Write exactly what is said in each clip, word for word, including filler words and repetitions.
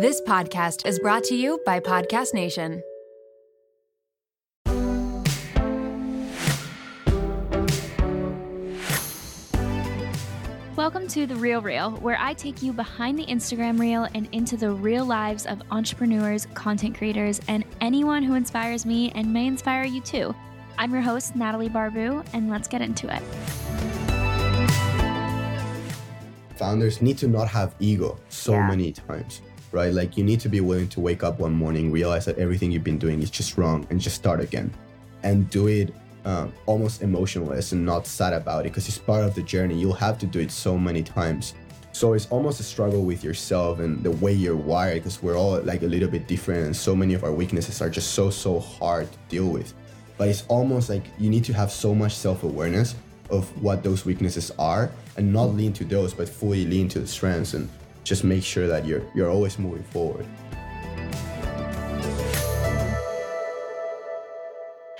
This podcast is brought to you by Podcast Nation. Welcome to The Real Reel, where I take you behind the Instagram reel and into the real lives of entrepreneurs, content creators, and anyone who inspires me and may inspire you too. I'm your host, Natalie Barbu, and let's get into it. Founders need to not have ego so yeah. many times, right? Like, you need to be willing to wake up one morning, realize that everything you've been doing is just wrong, and just start again. And do it Um, almost emotionless and not sad about it, because it's part of the journey. You'll have to do it so many times. So it's almost a struggle with yourself and the way you're wired, because we're all like a little bit different, and so many of our weaknesses are just so, so hard to deal with. But it's almost like you need to have so much self-awareness of what those weaknesses are and not lean to those, but fully lean to the strengths and just make sure that you're you're always moving forward.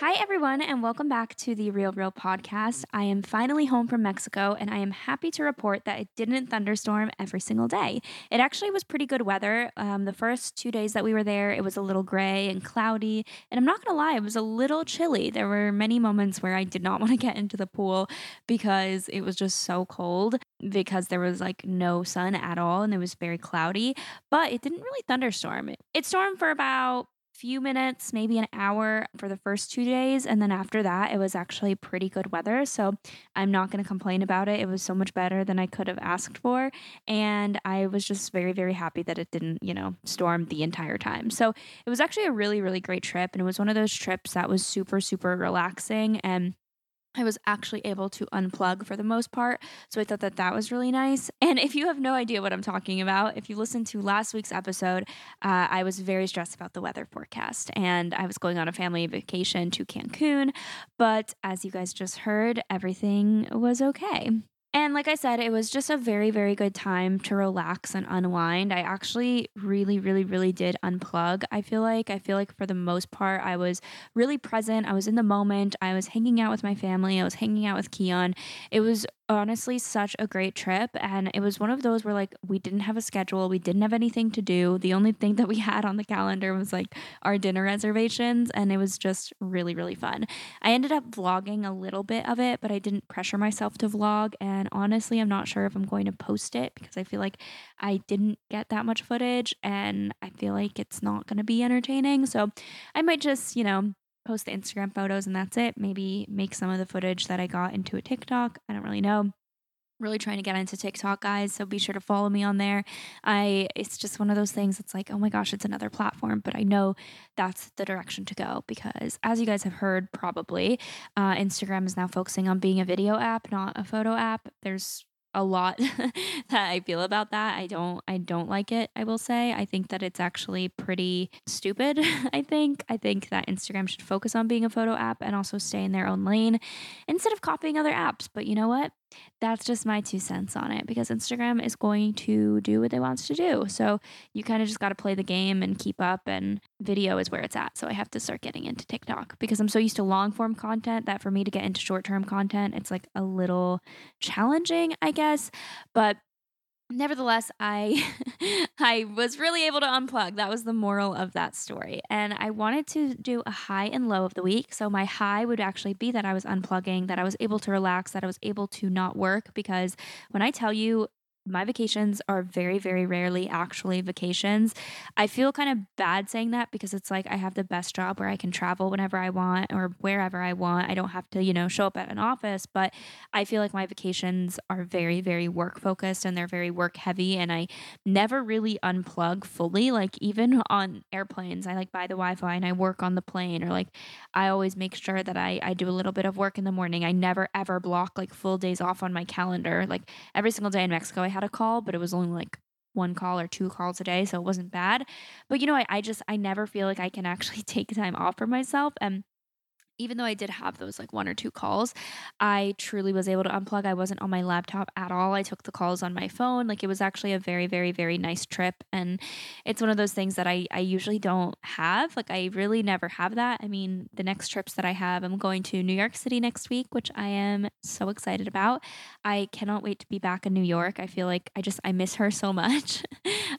Hi, everyone, and welcome back to the Real Reel podcast. I am finally home from Mexico, and I am happy to report that it didn't thunderstorm every single day. It actually was pretty good weather. Um, the first two days that we were there, it was a little gray and cloudy, and I'm not going to lie, it was a little chilly. There were many moments where I did not want to get into the pool because it was just so cold, because there was like no sun at all, and it was very cloudy, but it didn't really thunderstorm. It stormed for about few minutes, maybe an hour for the first two days. And then after that, it was actually pretty good weather. So I'm not going to complain about it. It was so much better than I could have asked for. And I was just very, very happy that it didn't, you know, storm the entire time. So it was actually a really, really great trip. And it was one of those trips that was super, super relaxing. And I was actually able to unplug for the most part. So I thought that that was really nice. And if you have no idea what I'm talking about, if you listened to last week's episode, uh, I was very stressed about the weather forecast, and I was going on a family vacation to Cancun. But as you guys just heard, everything was okay. And like I said, it was just a very, very good time to relax and unwind. I actually really, really, really did unplug. I feel like, I feel like for the most part, I was really present. I was in the moment. I was hanging out with my family. I was hanging out with Keon. It was honestly such a great trip. And it was one of those where, like, we didn't have a schedule. We didn't have anything to do. The only thing that we had on the calendar was like our dinner reservations. And it was just really, really fun. I ended up vlogging a little bit of it, but I didn't pressure myself to vlog. And honestly, I'm not sure if I'm going to post it, because I feel like I didn't get that much footage, and I feel like it's not going to be entertaining. So I might just, you know, post the Instagram photos and that's it. Maybe make some of the footage that I got into a TikTok. I don't really know. Really trying to get into TikTok, guys. So be sure to follow me on there. I, it's just one of those things. It's like, oh my gosh, it's another platform, but I know that's the direction to go, because as you guys have heard, probably, uh, Instagram is now focusing on being a video app, not a photo app. There's a lot that I feel about that. I don't, I don't like it. I will say, I think that it's actually pretty stupid. I think, I think that Instagram should focus on being a photo app and also stay in their own lane instead of copying other apps. But you know what? That's just my two cents on it, because Instagram is going to do what they want to do. So you kind of just got to play the game and keep up, and video is where it's at. So I have to start getting into TikTok, because I'm so used to long form content that for me to get into short term content, it's like a little challenging, I guess. But nevertheless, I I was really able to unplug. That was the moral of that story. And I wanted to do a high and low of the week. So my high would actually be that I was unplugging, that I was able to relax, that I was able to not work, because when I tell you, my vacations are very, very rarely actually vacations. I feel kind of bad saying that, because it's like I have the best job where I can travel whenever I want or wherever I want. I don't have to, you know, show up at an office, but I feel like my vacations are very, very work focused, and they're very work heavy, and I never really unplug fully. Like, even on airplanes, I like buy the Wi-Fi and I work on the plane, or like I always make sure that I, I do a little bit of work in the morning. I never ever block like full days off on my calendar. Like every single day in Mexico, I have a call, but it was only like one call or two calls a day, so it wasn't bad. But you know, I, I just I never feel like I can actually take time off for myself. And even though I did have those like one or two calls, I truly was able to unplug. I wasn't on my laptop at all. I took the calls on my phone. Like, it was actually a very, very, very nice trip. And it's one of those things that I, I usually don't have. Like, I really never have that. I mean, the next trips that I have, I'm going to New York City next week, which I am so excited about. I cannot wait to be back in New York. I feel like I just, I miss her so much.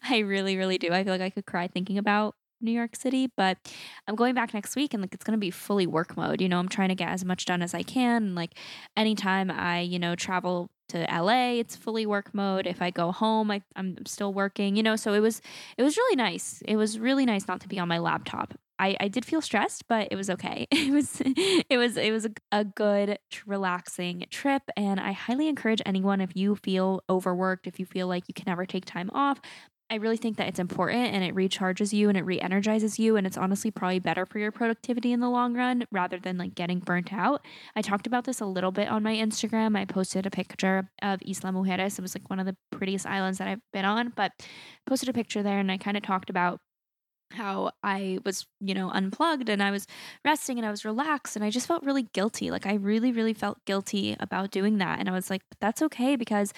I really, really do. I feel like I could cry thinking about New York City, but I'm going back next week and like it's going to be fully work mode. You know, I'm trying to get as much done as I can. And like anytime I, you know, travel to L A, it's fully work mode. If I go home, I, I'm still working, you know, so it was, it was really nice. It was really nice not to be on my laptop. I, I did feel stressed, but it was okay. It was, it was, it was a, a good, relaxing trip. And I highly encourage anyone, if you feel overworked, if you feel like you can never take time off, I really think that it's important and it recharges you and it re-energizes you. And it's honestly probably better for your productivity in the long run rather than like getting burnt out. I talked about this a little bit on my Instagram. I posted a picture of Isla Mujeres. It was like one of the prettiest islands that I've been on, but I posted a picture there and I kind of talked about how I was, you know, unplugged and I was resting and I was relaxed and I just felt really guilty. Like I really, really felt guilty about doing that. And I was like, but that's okay because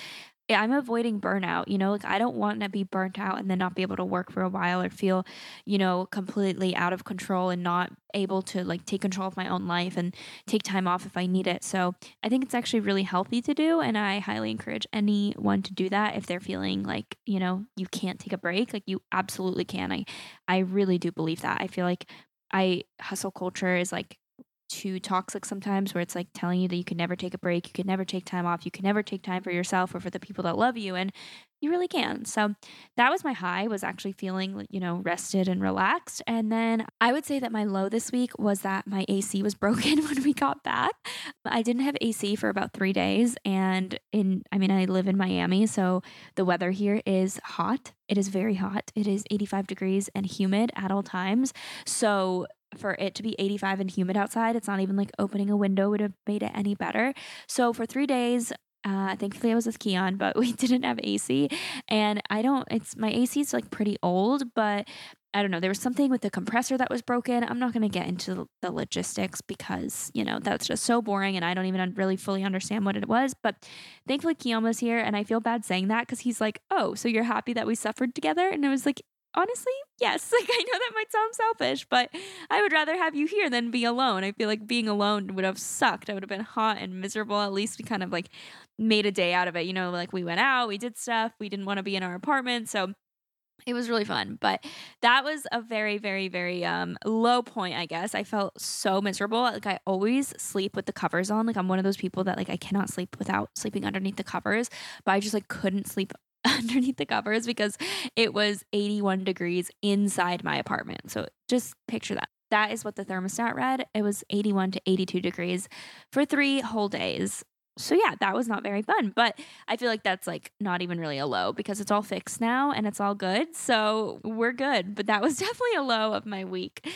I'm avoiding burnout, you know, like I don't want to be burnt out and then not be able to work for a while or feel, you know, completely out of control and not able to like take control of my own life and take time off if I need it. So I think it's actually really healthy to do. And I highly encourage anyone to do that if they're feeling like, you know, you can't take a break, like you absolutely can. I, I really do believe that. I feel like I hustle culture is like too toxic sometimes where it's like telling you that you can never take a break, you can never take time off, you can never take time for yourself or for the people that love you, and you really can. So that was my high, was actually feeling, you know, rested and relaxed. And then I would say that my low this week was that my A C was broken when we got back. I didn't have A C for about three days. And in, I mean, I live in Miami, so the weather here is hot. It is very hot. It is eighty-five degrees and humid at all times. So for it to be eighty-five and humid outside, it's not even like opening a window would have made it any better. So for three days, uh, thankfully I was with Keon, but we didn't have A C. And I don't, it's, my A C is like pretty old, but I don't know. There was something with the compressor that was broken. I'm not going to get into the logistics because, you know, that's just so boring and I don't even really fully understand what it was. But thankfully Keon was here and I feel bad saying that because he's like, oh, so you're happy that we suffered together? And I was like, honestly, yes. Like, I know that might sound selfish, but I would rather have you here than be alone. I feel like being alone would have sucked. I would have been hot and miserable. At least we kind of like made a day out of it. You know, like we went out, we did stuff. We didn't want to be in our apartment. So it was really fun, but that was a very, very, very um, low point, I guess. I felt so miserable. Like I always sleep with the covers on. Like I'm one of those people that like, I cannot sleep without sleeping underneath the covers, but I just like couldn't sleep underneath the covers because it was eighty-one degrees inside my apartment. So just picture that. That is what the thermostat read. It was eighty-one to eighty-two degrees for three whole days. So yeah, that was not very fun, but I feel like that's like not even really a low because it's all fixed now and it's all good. So we're good, but that was definitely a low of my week.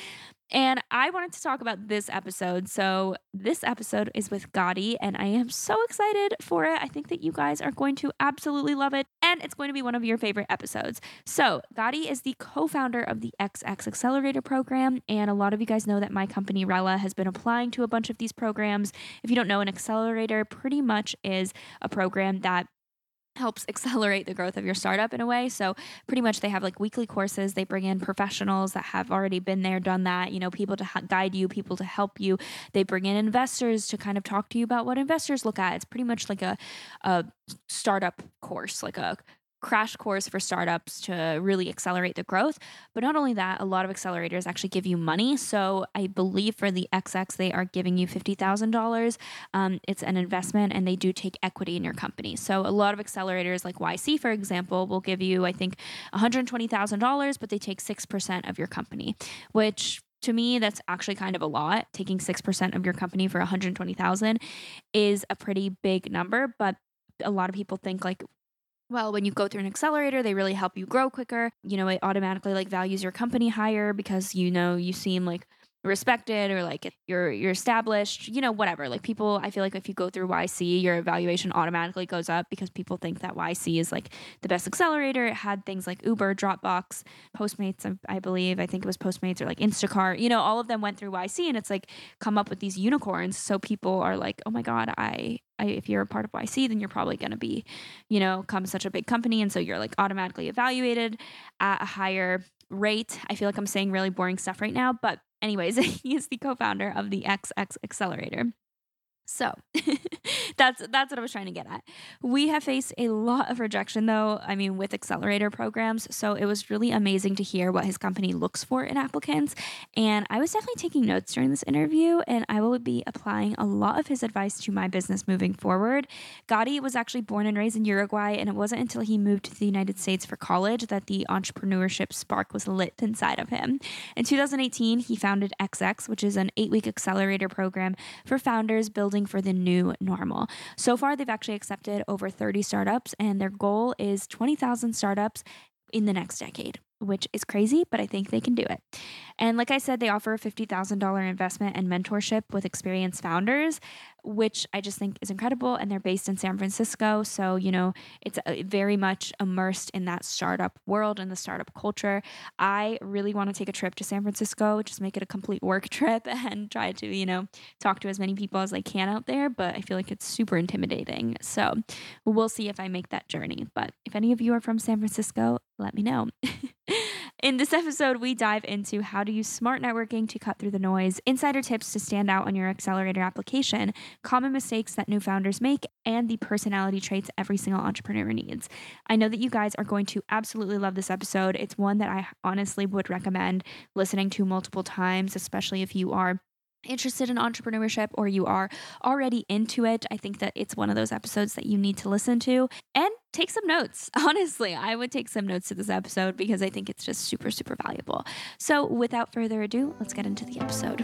And I wanted to talk about this episode. So this episode is with Gadi and I am so excited for it. I think that you guys are going to absolutely love it. And it's going to be one of your favorite episodes. So Gadi is the co-founder of the X X Accelerator program. And a lot of you guys know that my company, Rella, has been applying to a bunch of these programs. If you don't know, an accelerator pretty much is a program that helps accelerate the growth of your startup in a way. So pretty much they have like weekly courses. They bring in professionals that have already been there, done that, you know, people to ha- guide you, people to help you. They bring in investors to kind of talk to you about what investors look at. It's pretty much like a, a startup course, like a crash course for startups to really accelerate the growth. But not only that, a lot of accelerators actually give you money. So I believe for the X X, they are giving you fifty thousand dollars. Um, it's an investment and they do take equity in your company. So a lot of accelerators like Y C, for example, will give you, I think, one hundred twenty thousand dollars, but they take six percent of your company, which to me, that's actually kind of a lot. Taking six percent of your company for one hundred twenty thousand dollars is a pretty big number, but a lot of people think like, well, when you go through an accelerator, they really help you grow quicker. You know, it automatically like values your company higher because, you know, you seem like respected or like you're you're established, you know, whatever. Like people, I feel like if you go through Y C, your evaluation automatically goes up because people think that Y C is like the best accelerator. It had things like Uber, Dropbox, Postmates, I believe. I think it was Postmates or like Instacart. You know, all of them went through Y C and it's like come up with these unicorns. So people are like, oh my God, I... I, if you're a part of Y C, then you're probably going to be, you know, come such a big company. And so you're like automatically evaluated at a higher rate. I feel like I'm saying really boring stuff right now. But anyways, he is the co-founder of the X X Accelerator. So that's that's what I was trying to get at. We have faced a lot of rejection, though, I mean, with accelerator programs. So it was really amazing to hear what his company looks for in applicants. And I was definitely taking notes during this interview, and I will be applying a lot of his advice to my business moving forward. Gadi was actually born and raised in Uruguay, and it wasn't until he moved to the United States for college that the entrepreneurship spark was lit inside of him. In two thousand eighteen, he founded X X, which is an eight-week accelerator program for founders building for the new normal. So far, they've actually accepted over thirty startups, and their goal is twenty thousand startups in the next decade, which is crazy, but I think they can do it. And like I said, they offer a fifty thousand dollars investment and mentorship with experienced founders, which I just think is incredible. And they're based in San Francisco. So, you know, it's very much immersed in that startup world and the startup culture. I really want to take a trip to San Francisco, just make it a complete work trip and try to, you know, talk to as many people as I can out there. But I feel like it's super intimidating. So we'll see if I make that journey. But if any of you are from San Francisco, let me know. In this episode, we dive into how to use smart networking to cut through the noise, insider tips to stand out on your accelerator application, common mistakes that new founders make, and the personality traits every single entrepreneur needs. I know that you guys are going to absolutely love this episode. It's one that I honestly would recommend listening to multiple times, especially if you are interested in entrepreneurship or you are already into it. I think that it's one of those episodes that you need to listen to and take some notes. Honestly, I would take some notes to this episode because I think it's just super, super valuable. So without further ado, let's get into the episode.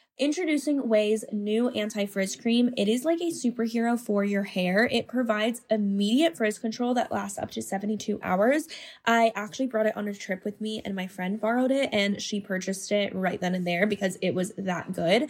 Introducing Way's new anti-frizz cream. It is like a superhero for your hair. It provides immediate frizz control that lasts up to seventy-two hours. I actually brought it on a trip with me and my friend borrowed it and she purchased it right then and there because it was that good.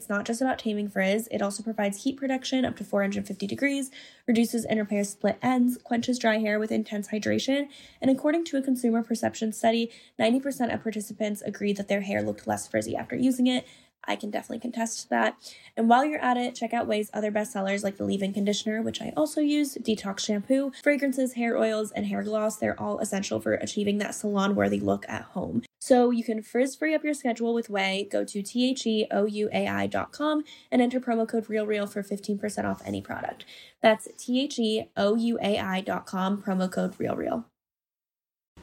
not just about taming frizz. It also provides heat protection up to four hundred fifty degrees, reduces and repairs split ends, quenches dry hair with intense hydration, and according to a consumer perception study, ninety percent of participants agreed that their hair looked less frizzy after using it. I can definitely contest that. And while you're at it, check out Way's other bestsellers like the leave-in conditioner, which I also use, detox shampoo, fragrances, hair oils, and hair gloss. They're all essential for achieving that salon-worthy look at home. So you can frizz-free up your schedule with Way. Go to T H E O U A I dot com and enter promo code RealReal for fifteen percent off any product. That's T H E O U A I dot com, promo code RealReal.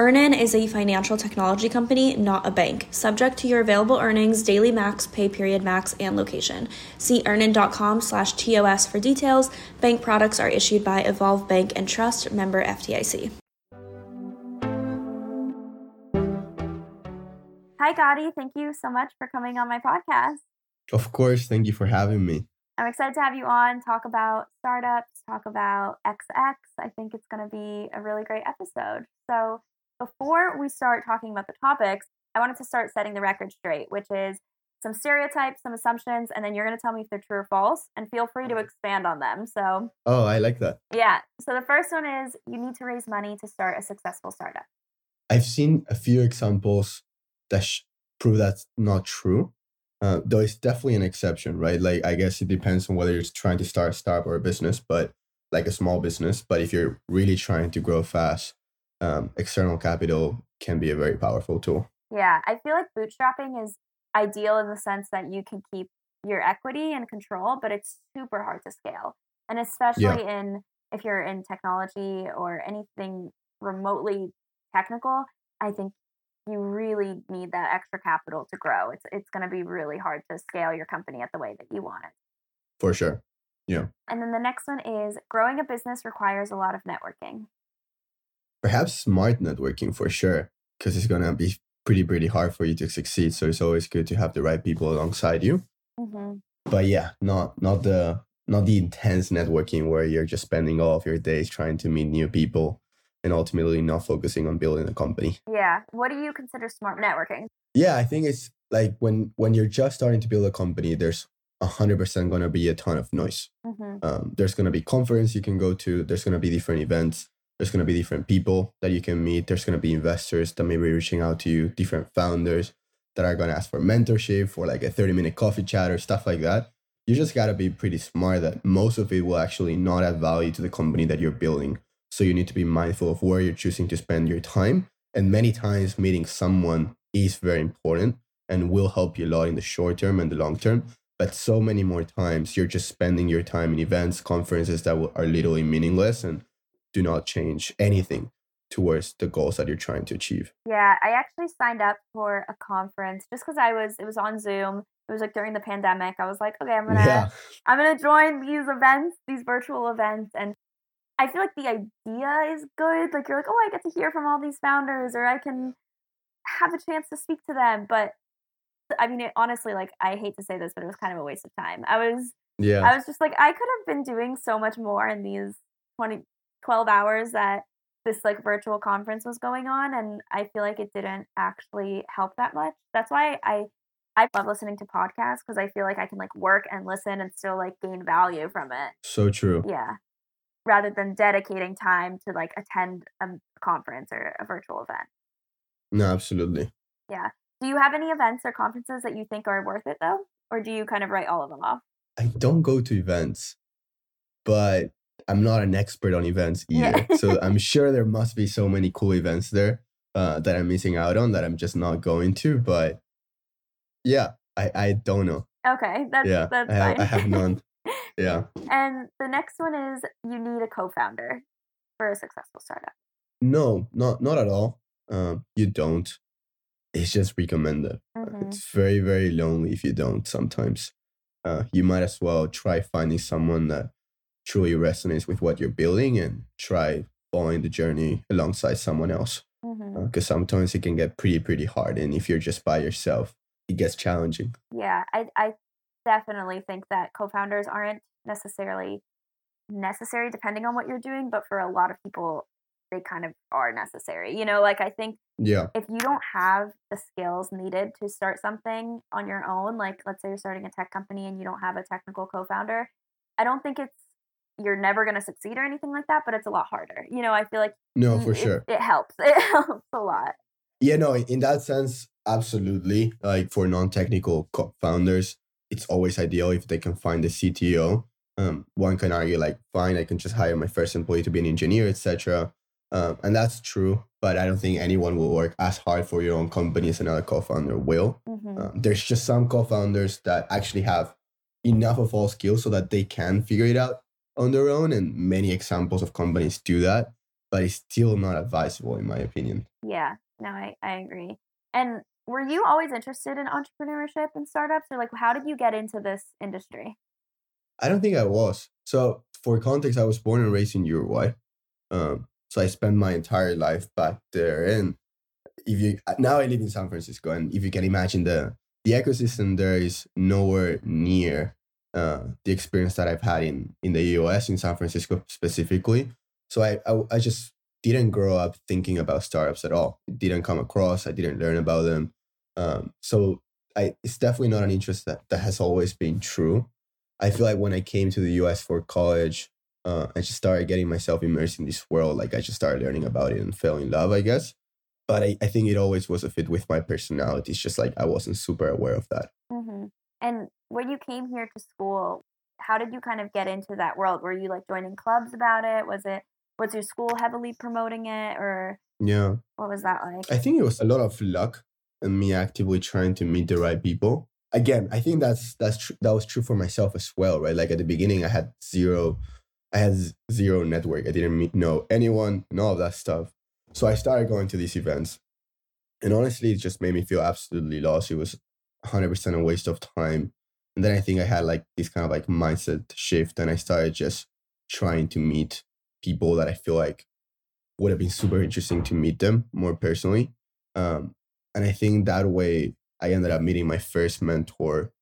Earnin is a financial technology company, not a bank. Subject to your available earnings, daily max, pay period max, and location. See earnin.com slash TOS for details. Bank products are issued by Evolve Bank and Trust, member F D I C. Hi, Gadi. Thank you so much for coming on my podcast. Of course. Thank you for having me. I'm excited to have you on, talk about startups, talk about X X. I think it's going to be a really great episode. So before we start talking about the topics, I wanted to start setting the record straight, which is some stereotypes, some assumptions, and then you're going to tell me if they're true or false, and feel free to expand on them. So, oh, I like that. Yeah. So the first one is you need to raise money to start a successful startup. I've seen a few examples that sh- prove that's not true, uh, though it's definitely an exception, right? Like, I guess it depends on whether you're trying to start a startup or a business, but like a small business. But if you're really trying to grow fast, um, external capital can be a very powerful tool. Yeah, I feel like bootstrapping is ideal in the sense that you can keep your equity and control, but it's super hard to scale. And especially yeah. in if you're in technology or anything remotely technical, I think you really need that extra capital to grow. It's it's going to be really hard to scale your company at the way that you want it. For sure. Yeah. And then the next one is growing a business requires a lot of networking. Perhaps smart networking for sure, because it's going to be pretty, pretty hard for you to succeed. So it's always good to have the right people alongside you. Mm-hmm. But yeah, not not the not the intense networking where you're just spending all of your days trying to meet new people and ultimately not focusing on building a company. Yeah. What do you consider smart networking? Yeah, I think it's like when, when you're just starting to build a company, there's one hundred percent going to be a ton of noise. Mm-hmm. Um, there's going to be conferences you can go to. There's going to be different events. There's going to be different people that you can meet. There's going to be investors that may be reaching out to you, different founders that are going to ask for mentorship, for like a thirty-minute coffee chat or stuff like that. You just got to be pretty smart that most of it will actually not add value to the company that you're building. So you need to be mindful of where you're choosing to spend your time. And many times meeting someone is very important and will help you a lot in the short term and the long term. But so many more times you're just spending your time in events, conferences that are literally meaningless and do not change anything towards the goals that you're trying to achieve. Yeah, I actually signed up for a conference just because I was, it was on Zoom. It was like during the pandemic. I was like, okay, I'm gonna, yeah. I'm gonna join these events, these virtual events, and I feel like the idea is good. Like you're like, oh, I get to hear from all these founders or I can have a chance to speak to them. But I mean, it, honestly, like I hate to say this, but it was kind of a waste of time. I was, yeah. I was just like, I could have been doing so much more in these twenty, twelve hours that this like virtual conference was going on. And I feel like it didn't actually help that much. That's why I, I love listening to podcasts because I feel like I can like work and listen and still like gain value from it. So true. Yeah. Rather than dedicating time to like attend a conference or a virtual event. No, absolutely. Yeah. Do you have any events or conferences that you think are worth it though? Or do you kind of write all of them off? I don't go to events, but I'm not an expert on events either. Yeah. So I'm sure there must be so many cool events there uh, that I'm missing out on that I'm just not going to. But yeah, I, I don't know. Okay. That's, yeah, that's I have, fine. I have none. Yeah. And the next one is you need a co-founder for a successful startup. No, not not at all. Um, you don't. It's just recommended. Mm-hmm. It's very, very lonely if you don't sometimes. Uh, you might as well try finding someone that truly resonates with what you're building and try following the journey alongside someone else. Because mm-hmm. uh, sometimes it can get pretty, pretty hard. And if you're just by yourself, it gets challenging. Yeah, I I definitely think that co-founders aren't necessarily necessary depending on what you're doing, but for a lot of people they kind of are necessary. You know, like I think yeah. if you don't have the skills needed to start something on your own, like let's say you're starting a tech company and you don't have a technical co-founder, I don't think it's, you're never going to succeed or anything like that, but it's a lot harder. You know, I feel like no, for it, sure. it, it helps. It helps a lot. Yeah, no, in that sense, absolutely. Like for non-technical co-founders, it's always ideal if they can find a C T O. Um, one can argue like, fine, I can just hire my first employee to be an engineer, et cetera. Um, and that's true, but I don't think anyone will work as hard for your own company as another co-founder will. Mm-hmm. Um, there's just some co-founders that actually have enough of all skills so that they can figure it out on their own. And many examples of companies do that, but it's still not advisable in my opinion. Yeah, no, I, I agree. And were you always interested in entrepreneurship and startups, or like, how did you get into this industry? I don't think I was. So for context, I was born and raised in Uruguay. Um, so I spent my entire life back there. And if you now I live in San Francisco, and if you can imagine the the ecosystem there is nowhere near uh, the experience that I've had in, in the U S, in San Francisco specifically. So I, I I just didn't grow up thinking about startups at all. It didn't come across. I didn't learn about them. Um, so I it's definitely not an interest that, that has always been true. I feel like when I came to the U S for college, uh, I just started getting myself immersed in this world. Like I just started learning about it and fell in love, I guess. But I, I think it always was a fit with my personality. It's just like I wasn't super aware of that. Mm-hmm. And when you came here to school, how did you kind of get into that world? Were you like joining clubs about it? Was it, was your school heavily promoting it, or yeah. what was that like? I think it was a lot of luck and me actively trying to meet the right people. Again, I think that's that's tr- that was true for myself as well, right? Like at the beginning, I had zero, I had zero network. I didn't meet, know anyone and all of that stuff. So I started going to these events, and honestly, it just made me feel absolutely lost. It was one hundred percent a waste of time. And then I think I had like this kind of like mindset shift, and I started just trying to meet people that I feel like would have been super interesting to meet them more personally. Um, and I think that way, I ended up meeting my first mentor.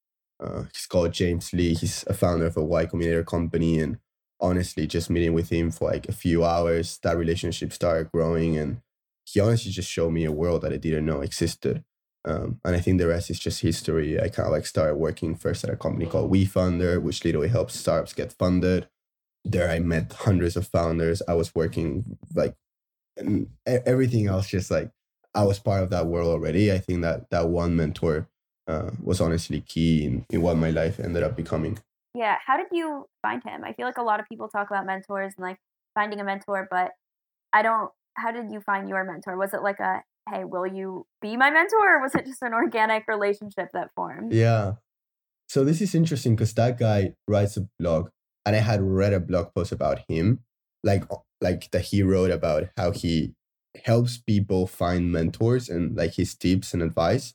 Uh, he's called James Lee. He's a founder of a Y Combinator company. And honestly, just meeting with him for like a few hours, that relationship started growing. And he honestly just showed me a world that I didn't know existed. Um, and I think the rest is just history. I kind of like started working first at a company called WeFunder, which literally helps startups get funded. There I met hundreds of founders. I was working like and everything else just like, I was part of that world already. I think that that one mentor uh, was honestly key in, in what my life ended up becoming. Yeah. How did you find him? I feel like a lot of people talk about mentors and like finding a mentor, but I don't, how did you find your mentor? Was it like a, hey, will you be my mentor? Or was it just an organic relationship that formed? Yeah. So this is interesting because that guy writes a blog, and I had read a blog post about him, like like that he wrote about how he helps people find mentors and like his tips and advice.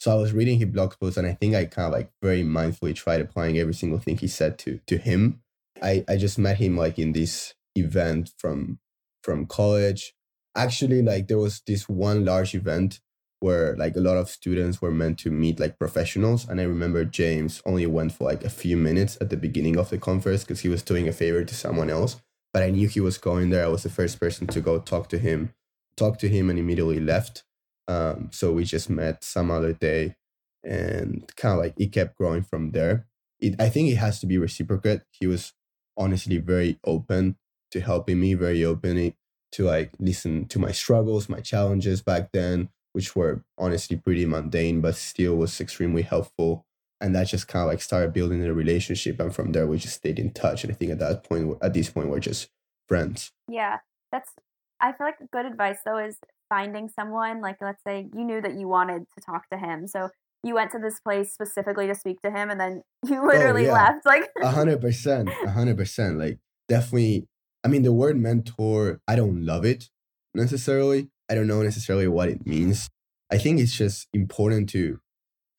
So I was reading his blog post, and I think I kind of like very mindfully tried applying every single thing he said to to him. I, I just met him like in this event from from college. Actually, like there was this one large event where like a lot of students were meant to meet like professionals. And I remember James only went for like a few minutes at the beginning of the conference because he was doing a favor to someone else. But I knew he was going there. I was the first person to go talk to him. talked to him and immediately left. Um, so we just met some other day, and kind of like it kept growing from there. It, I think it has to be reciprocate. He was honestly very open to helping me, very open to like listen to my struggles, my challenges back then, which were honestly pretty mundane, but still was extremely helpful. And that just kind of like started building a relationship. And from there, we just stayed in touch. And I think at that point, at this point, we're just friends. Yeah, that's I feel like good advice, though, is finding someone, like, let's say you knew that you wanted to talk to him. So you went to this place specifically to speak to him, and then you literally oh, yeah. left. Like a hundred percent, a hundred percent. Like definitely. I mean, the word mentor, I don't love it necessarily. I don't know necessarily what it means. I think it's just important to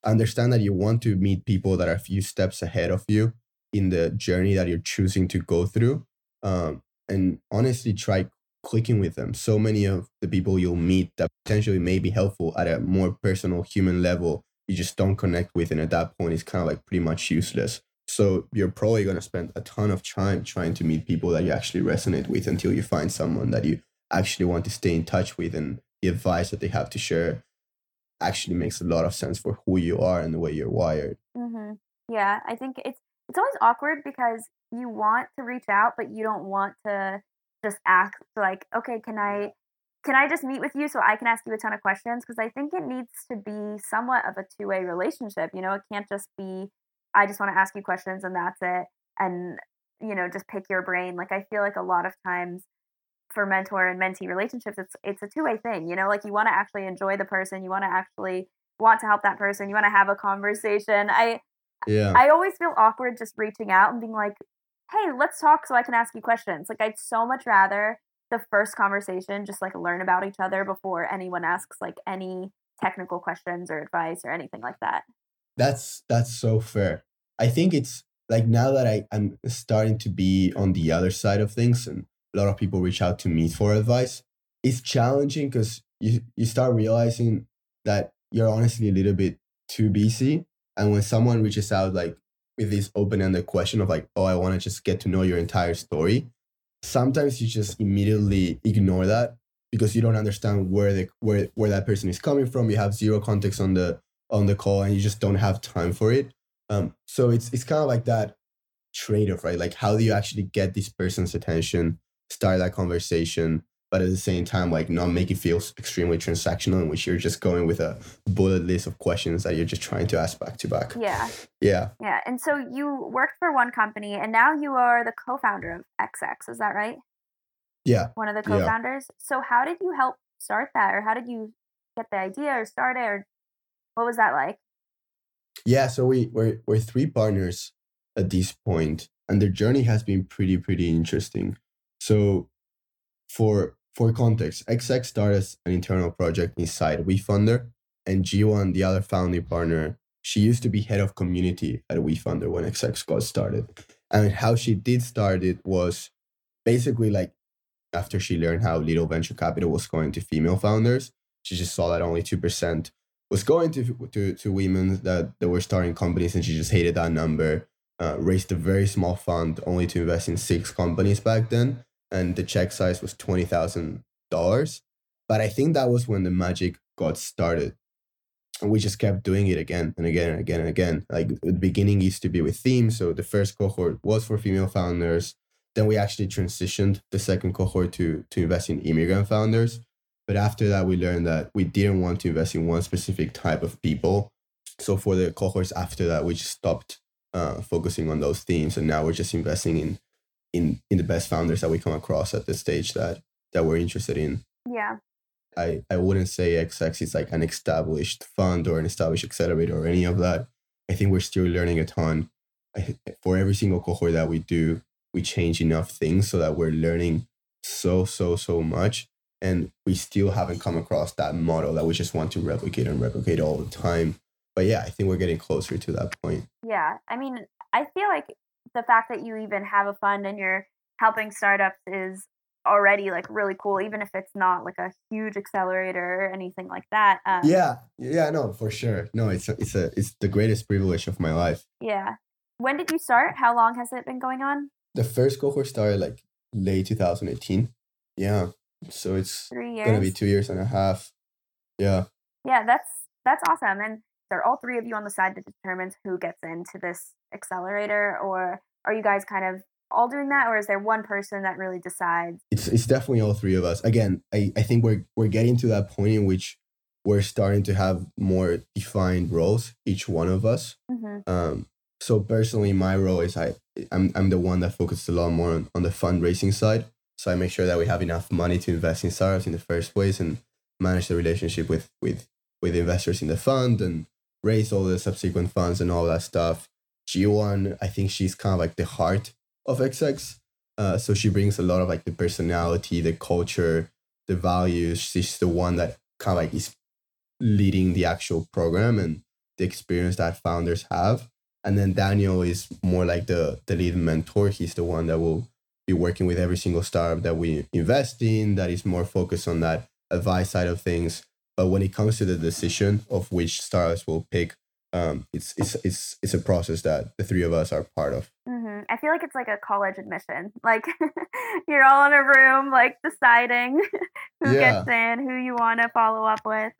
understand that you want to meet people that are a few steps ahead of you in the journey that you're choosing to go through. Um, and honestly, try clicking with them. So many of the people you'll meet that potentially may be helpful at a more personal human level, you just don't connect with. And at that point, it's kind of like pretty much useless. So you're probably going to spend a ton of time trying to meet people that you actually resonate with until you find someone that you actually want to stay in touch with, and the advice that they have to share actually makes a lot of sense for who you are and the way you're wired. Mm-hmm. Yeah, I think it's it's always awkward because you want to reach out, but you don't want to just ask like, okay, can I can I just meet with you so I can ask you a ton of questions? Because I think it needs to be somewhat of a two-way relationship. You know, it can't just be, I just want to ask you questions and that's it. And, you know, just pick your brain. Like, I feel like a lot of times for mentor and mentee relationships, it's it's a two-way thing, you know, like you want to actually enjoy the person, you want to actually want to help that person, you want to have a conversation. I yeah. I always feel awkward just reaching out and being like, hey, let's talk so I can ask you questions. Like, I'd so much rather the first conversation just like learn about each other before anyone asks like any technical questions or advice or anything like that. That's that's so fair. I think it's like now that I, I'm starting to be on the other side of things and a lot of people reach out to me for advice, it's challenging because you, you start realizing that you're honestly a little bit too busy. And when someone reaches out like with this open-ended question of like, oh, I want to just get to know your entire story, sometimes you just immediately ignore that because you don't understand where the where where that person is coming from. You have zero context on the on the call and you just don't have time for it. Um, so it's it's kind of like that trade-off, right? Like, how do you actually get this person's attention, start that conversation, but at the same time, like, not make it feel extremely transactional, in which you're just going with a bullet list of questions that you're just trying to ask back to back. Yeah. Yeah. Yeah. And so you worked for one company and now you are the co-founder of X X. Is that right? Yeah. One of the co-founders. Yeah. So how did you help start that, or how did you get the idea or start it, or what was that like? Yeah. So we, we're, we're three partners at this point, and their journey has been pretty, pretty interesting. So for for context, X X started as an internal project inside WeFunder, and Gio, and the other founding partner, she used to be head of community at WeFunder when X X got started. And how she did start it was basically like, after she learned how little venture capital was going to female founders, she just saw that only two percent was going to, to, to women that, that were starting companies, and she just hated that number. Uh, raised a very small fund only to invest in six companies back then, and the check size was twenty thousand dollars. But I think that was when the magic got started. And we just kept doing it again and again and again and again. Like, the beginning used to be with themes. So the first cohort was for female founders. Then we actually transitioned the second cohort to, to invest in immigrant founders. But after that, we learned that we didn't want to invest in one specific type of people. So for the cohorts after that, we just stopped uh, focusing on those themes. And now we're just investing in in in the best founders that we come across at the stage that that we're interested in. Yeah. I, I wouldn't say X X is like an established fund or an established accelerator or any of that. I think we're still learning a ton. I, for every single cohort that we do, we change enough things so that we're learning so, so, so much. And we still haven't come across that model that we just want to replicate and replicate all the time. But yeah, I think we're getting closer to that point. Yeah. I mean, I feel like the fact that you even have a fund and you're helping startups is already like really cool, even if it's not like a huge accelerator or anything like that. Um, yeah, yeah, no, for sure. No, it's a, it's a it's the greatest privilege of my life. Yeah. When did you start? How long has it been going on? The first cohort started like late two thousand eighteen. Yeah, so it's three years. Gonna be two years and a half. Yeah. Yeah, that's that's awesome, and are all three of you on the side that determines who gets into this accelerator, or are you guys kind of all doing that, or is there one person that really decides? It's it's definitely all three of us. Again, I, I think we're we're getting to that point in which we're starting to have more defined roles, each one of us. Mm-hmm. Um, so personally, my role is I I'm I'm the one that focuses a lot more on, on the fundraising side. So I make sure that we have enough money to invest in startups in the first place and manage the relationship with with with investors in the fund and raise all the subsequent funds and all that stuff. G one, I think she's kind of like the heart of X X. Uh, so she brings a lot of like the personality, the culture, the values. She's the one that kind of like is leading the actual program and the experience that founders have. And then Daniel is more like the, the lead mentor. He's the one that will be working with every single startup that we invest in, that is more focused on that advice side of things. But when it comes to the decision of which startups we'll pick, um, it's it's it's it's a process that the three of us are part of. Mm-hmm. and I feel like it's like a college admission. Like you're all in a room, like deciding who yeah. gets in, who you want to follow up with.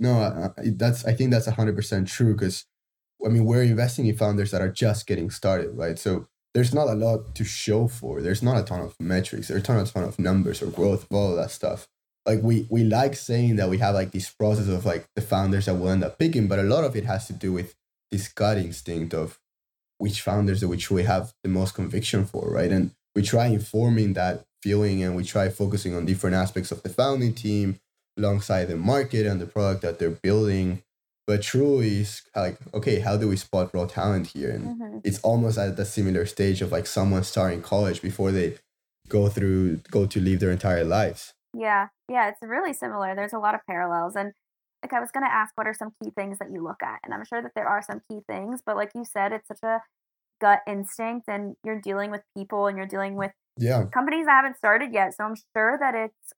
No, uh, that's, I think that's one hundred percent true, because I mean, we're investing in founders that are just getting started, right? So there's not a lot to show for. There's not a ton of metrics. There's not a ton of numbers or growth, all of that stuff. Like we, we like saying that we have like this process of like the founders that we'll end up picking, but a lot of it has to do with this gut instinct of which founders that we truly have the most conviction for, right? And we try informing that feeling, and we try focusing on different aspects of the founding team alongside the market and the product that they're building. But truly is like, okay, how do we spot raw talent here? And mm-hmm. it's almost at the similar stage of like someone starting college before they go through, go to live their entire lives. Yeah. Yeah. It's really similar. There's a lot of parallels. And like, I was going to ask, what are some key things that you look at? And I'm sure that there are some key things, but like you said, it's such a gut instinct, and you're dealing with people, and you're dealing with yeah. companies that haven't started yet. So I'm sure that it's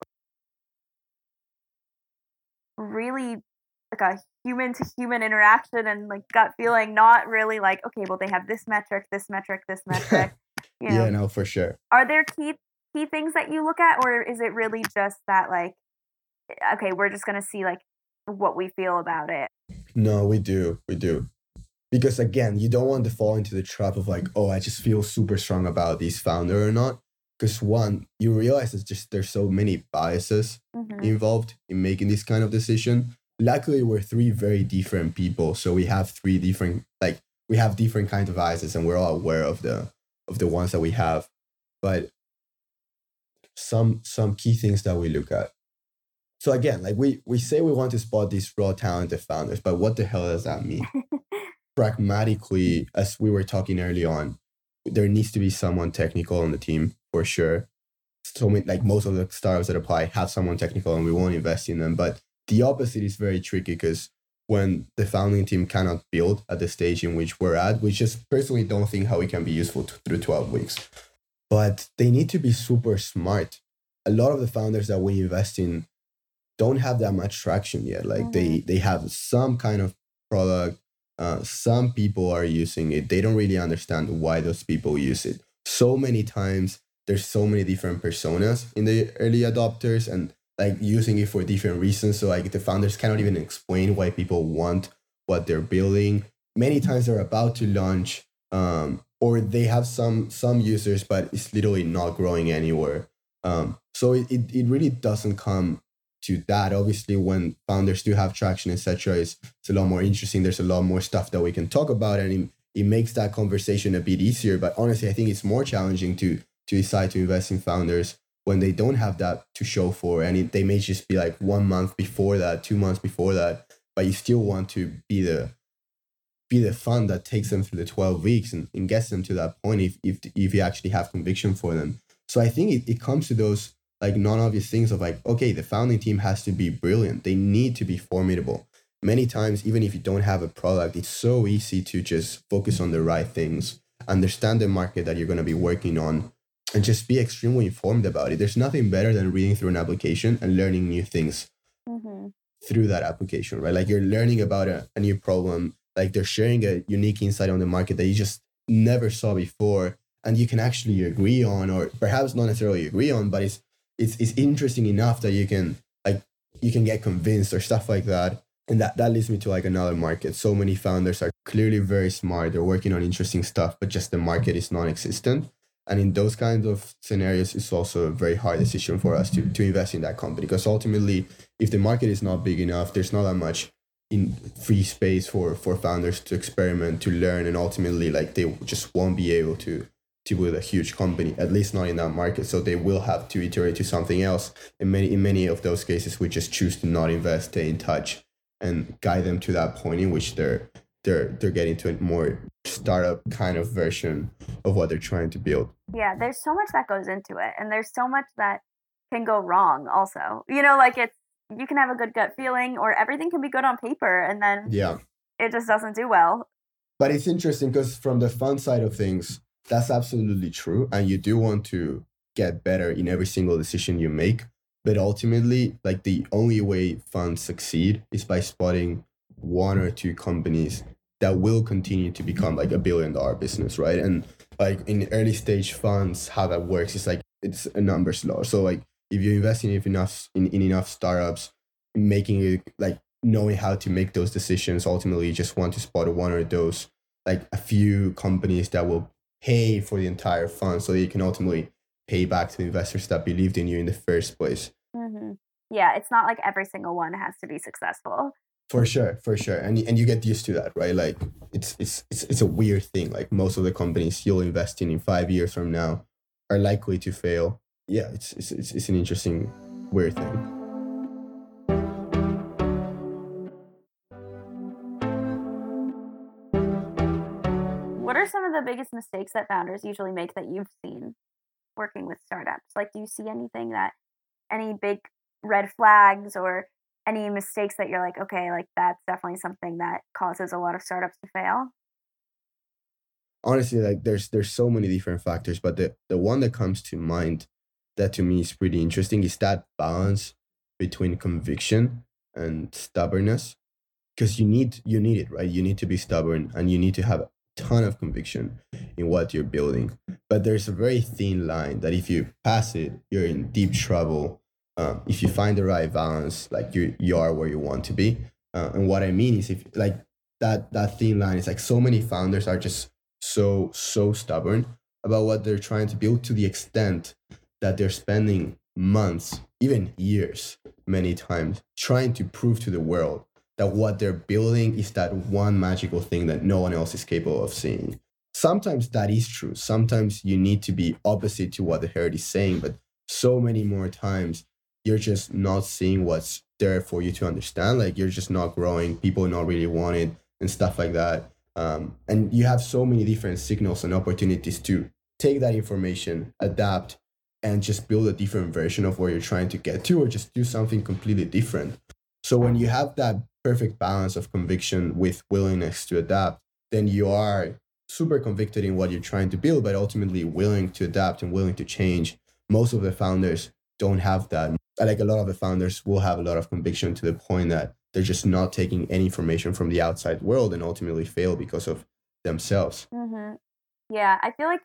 really like a human to human interaction and like gut feeling, not really like, okay, well, they have this metric, this metric, this metric. You know? Yeah, no, for sure. Are there key key things that you look at, or is it really just that like, okay, we're just going to see like what we feel about it? No, we do. We do. Because again, you don't want to fall into the trap of like, oh, I just feel super strong about this founder or not. Because one, you realize it's just there's so many biases mm-hmm. involved in making this kind of decision. Luckily, we're three very different people, so we have three different like we have different kinds of biases, and we're all aware of the of the ones that we have. But some some key things that we look at. So again, like we we say we want to spot these raw talented founders, but what the hell does that mean? Pragmatically, as we were talking early on, there needs to be someone technical on the team for sure. So many, like most of the startups that apply have someone technical, and we won't invest in them, but the opposite is very tricky, because when the founding team cannot build at the stage in which we're at, we just personally don't think how it can be useful to, through twelve weeks. But they need to be super smart. A lot of the founders that we invest in don't have that much traction yet. Like mm-hmm. they they have some kind of product. Uh, some people are using it. They don't really understand why those people use it. So many times, there's so many different personas in the early adopters, and like using it for different reasons. So like the founders cannot even explain why people want what they're building. Many times they're about to launch um, or they have some some users, but it's literally not growing anywhere. Um, so it, it, it really doesn't come to that. Obviously, when founders do have traction, et cetera, it's, it's a lot more interesting. There's a lot more stuff that we can talk about, and it, it makes that conversation a bit easier. But honestly, I think it's more challenging to to decide to invest in founders when they don't have that to show for, and it, they may just be like one month before that, two months before that, but you still want to be the be the fund that takes them through the twelve weeks and, and gets them to that point if, if if you actually have conviction for them. So I think it, it comes to those like non-obvious things of like, okay, the founding team has to be brilliant. They need to be formidable. Many times, even if you don't have a product, it's so easy to just focus on the right things, understand the market that you're going to be working on, and just be extremely informed about it. There's nothing better than reading through an application and learning new things mm-hmm. through that application, right? Like you're learning about a, a new problem, like they're sharing a unique insight on the market that you just never saw before, and you can actually agree on, or perhaps not necessarily agree on, but it's it's it's interesting enough that you can like you can get convinced or stuff like that. And that, that leads me to like another market. So many founders are clearly very smart. They're working on interesting stuff, but just the market is non-existent. And in those kinds of scenarios, it's also a very hard decision for us to, to invest in that company. Because ultimately, if the market is not big enough, there's not that much in free space for, for founders to experiment, to learn. And ultimately, like they just won't be able to, to build a huge company, at least not in that market. So they will have to iterate to something else. And many, in many of those cases, we just choose to not invest, stay in touch, and guide them to that point in which they're they're they're getting to a more startup kind of version of what they're trying to build. Yeah, there's so much that goes into it, and there's so much that can go wrong also. You know, like it's you can have a good gut feeling, or everything can be good on paper, and then yeah. it just doesn't do well. But it's interesting because from the fund side of things, that's absolutely true, and you do want to get better in every single decision you make. But ultimately, like the only way funds succeed is by spotting one or two companies that will continue to become like a billion dollar business, right? And like in early stage funds, how that works is like it's a numbers law. So like if you invest in enough in, in enough startups, making it like knowing how to make those decisions, ultimately you just want to spot one or those like a few companies that will pay for the entire fund so that you can ultimately pay back to the investors that believed in you in the first place. Mm-hmm. Yeah, it's not like every single one has to be successful. For sure, for sure. And and you get used to that, right? Like it's it's it's it's a weird thing. Like most of the companies you'll invest in in five years from now are likely to fail. Yeah, it's it's it's, it's an interesting, weird thing. What are some of the biggest mistakes that founders usually make that you've seen working with startups? Like, do you see anything that, any big red flags or any mistakes that you're like, okay, like that's definitely something that causes a lot of startups to fail? Honestly, like there's there's so many different factors, but the, the one that comes to mind that to me is pretty interesting is that balance between conviction and stubbornness. Because you need you need it, right? You need to be stubborn and you need to have a ton of conviction in what you're building. But there's a very thin line that if you pass it, you're in deep trouble. Um, if you find the right balance, like you you are where you want to be. Uh, and what I mean is if like that that thin line is like so many founders are just so, so stubborn about what they're trying to build to the extent that they're spending months, even years, many times trying to prove to the world that what they're building is that one magical thing that no one else is capable of seeing. Sometimes that is true. Sometimes you need to be opposite to what the herd is saying, but so many more times you're just not seeing what's there for you to understand. Like you're just not growing, people not really want it and stuff like that. Um, and you have so many different signals and opportunities to take that information, adapt, and just build a different version of where you're trying to get to or just do something completely different. So when you have that perfect balance of conviction with willingness to adapt, then you are super convicted in what you're trying to build, but ultimately willing to adapt and willing to change. Most of the founders don't have that. Like a lot of the founders will have a lot of conviction to the point that they're just not taking any information from the outside world and ultimately fail because of themselves. Mm-hmm. Yeah, I feel like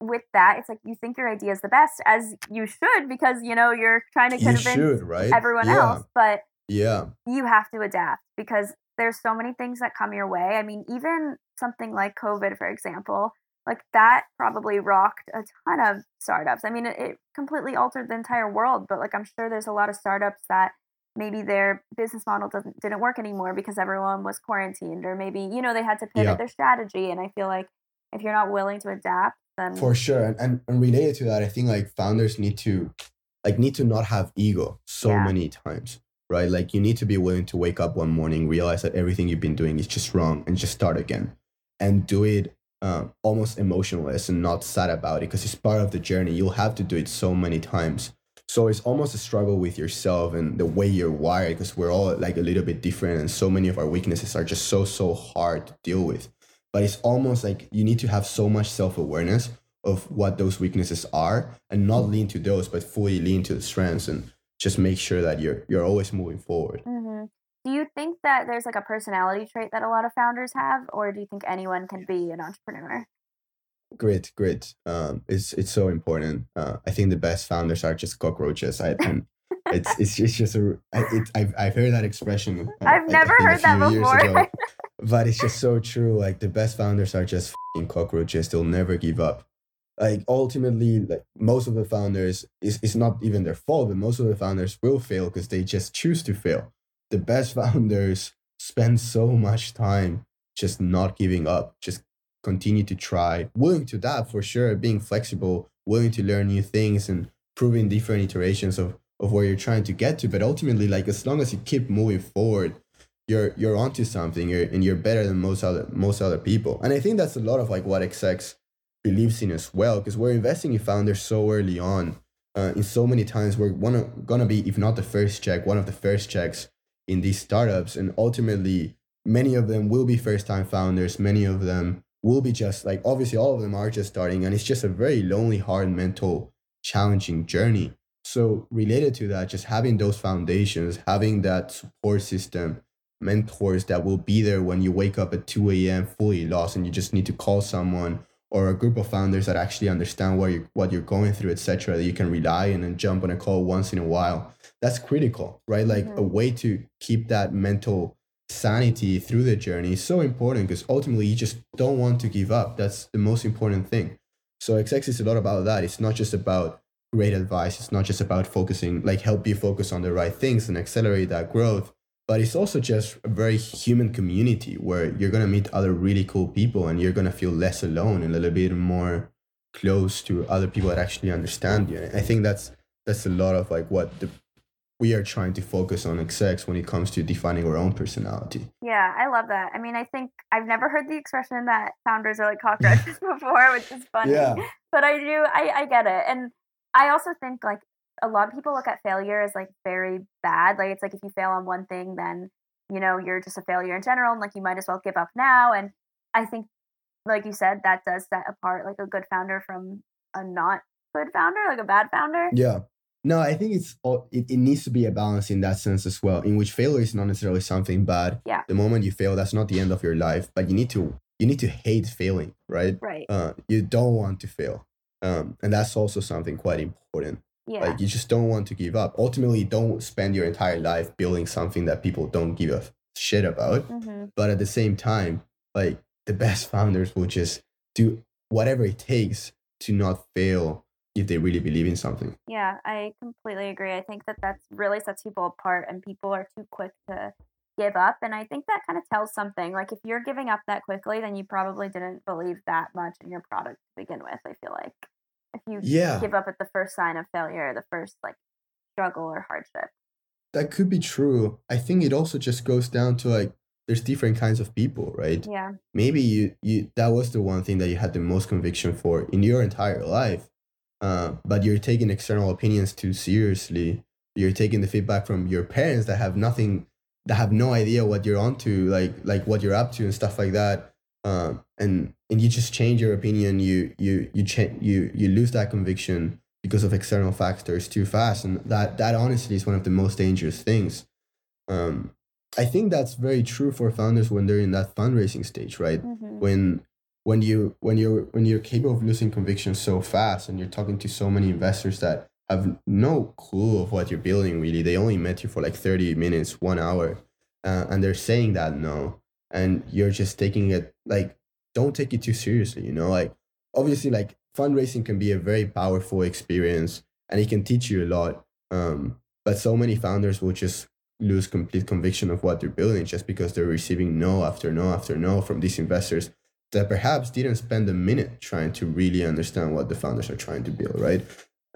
with that, it's like you think your idea is the best, as you should, because, you know, you're trying to convince you should, right? everyone yeah. else. But yeah, you have to adapt because there's so many things that come your way. I mean, even something like COVID, for example, like that probably rocked a ton of startups. I mean, it, it completely altered the entire world, but like I'm sure there's a lot of startups that maybe their business model doesn't didn't work anymore because everyone was quarantined, or maybe, you know, they had to pivot yeah. their strategy. And I feel like if you're not willing to adapt, then for sure. And, and and related to that, I think like founders need to like need to not have ego so yeah. many times, right? Like you need to be willing to wake up one morning, realize that everything you've been doing is just wrong, and just start again, and do it uh, almost emotionless and not sad about it because it's part of the journey. You'll have to do it so many times. So it's almost a struggle with yourself and the way you're wired because we're all like a little bit different and so many of our weaknesses are just so, so hard to deal with. But it's almost like you need to have so much self-awareness of what those weaknesses are and not lean to those, but fully lean to the strengths and just make sure that you're you're always moving forward. Mm-hmm. Do you think that there's like a personality trait that a lot of founders have, or do you think anyone can be an entrepreneur? Great, great. Um, it's it's so important. Uh, I think the best founders are just cockroaches. I and it's it's it's just a it, I've I've heard that expression. Uh, I've like, never heard that before. Ago, but it's just so true. Like the best founders are just f***ing cockroaches. They'll never give up. Like ultimately, like most of the founders, it's it's not even their fault. But most of the founders will fail because they just choose to fail. The best founders spend so much time just not giving up. Just continue to try, willing to adapt for sure, being flexible, willing to learn new things and proving different iterations of, of where you're trying to get to. But ultimately, like as long as you keep moving forward, you're you're onto something you're, and you're better than most other most other people. And I think that's a lot of like what X X believes in as well, because we're investing in founders so early on. Uh, in so many times, we're wanna, gonna be, if not the first check, one of the first checks in these startups. And ultimately, many of them will be first-time founders. Many of them will be just like, obviously all of them are just starting, and it's just a very lonely, hard, mental, challenging journey. So related to that, just having those foundations, having that support system, mentors that will be there when you wake up at two a.m. fully lost and you just need to call someone, or a group of founders that actually understand what you're, what you're going through, et cetera, that you can rely on and jump on a call once in a while. That's critical, right? Like yeah. a way to keep that mental sanity through the journey is so important because ultimately you just don't want to give up. That's the most important thing. So X X is a lot about that. It's not just about great advice. It's not just about focusing, like help you focus on the right things and accelerate that growth. But it's also just a very human community where you're going to meet other really cool people and you're going to feel less alone and a little bit more close to other people that actually understand you. And I think that's that's a lot of like what the, we are trying to focus on X X when it comes to defining our own personality. Yeah, I love that. I mean, I think I've never heard the expression that founders are like cockroaches before, which is funny. Yeah. But I do, I, I get it. And I also think like, a lot of people look at failure as like very bad. Like it's like if you fail on one thing, then, you know, you're just a failure in general. And like, you might as well give up now. And I think, like you said, that does set apart like a good founder from a not good founder, like a bad founder. Yeah. No, I think it's it, it needs to be a balance in that sense as well, in which failure is not necessarily something bad. Yeah. The moment you fail, that's not the end of your life, but you need to, you need to hate failing, right? Right. Uh, you don't want to fail. Um, and that's also something quite important. Yeah. Like you just don't want to give up. Ultimately, don't spend your entire life building something that people don't give a shit about. Mm-hmm. But at the same time, like the best founders will just do whatever it takes to not fail if they really believe in something. Yeah, I completely agree. I think that that really sets people apart and people are too quick to give up. And I think that kind of tells something. Like if you're giving up that quickly, then you probably didn't believe that much in your product to begin with, I feel like. If you yeah. give up at the first sign of failure, the first like struggle or hardship. That could be true. I think it also just goes down to like, there's different kinds of people, right? Yeah. Maybe you, you that was the one thing that you had the most conviction for in your entire life, uh, but you're taking external opinions too seriously. You're taking the feedback from your parents that have nothing, that have no idea what you're onto, like like what you're up to and stuff like that. Um, and, and you just change your opinion, you, you, you, cha- you, you lose that conviction because of external factors too fast. And that, that honestly is one of the most dangerous things. Um, I think that's very true for founders when they're in that fundraising stage, right? Mm-hmm. When, when you, when you're, when you're capable of losing conviction so fast and you're talking to so many investors that have no clue of what you're building, really, they only met you for like thirty minutes, one hour, uh, and they're saying that no. And you're just taking it, like, don't take it too seriously, you know? Like, obviously, like, fundraising can be a very powerful experience, and it can teach you a lot. Um, but so many founders will just lose complete conviction of what they're building just because they're receiving no after no after no from these investors that perhaps didn't spend a minute trying to really understand what the founders are trying to build, right?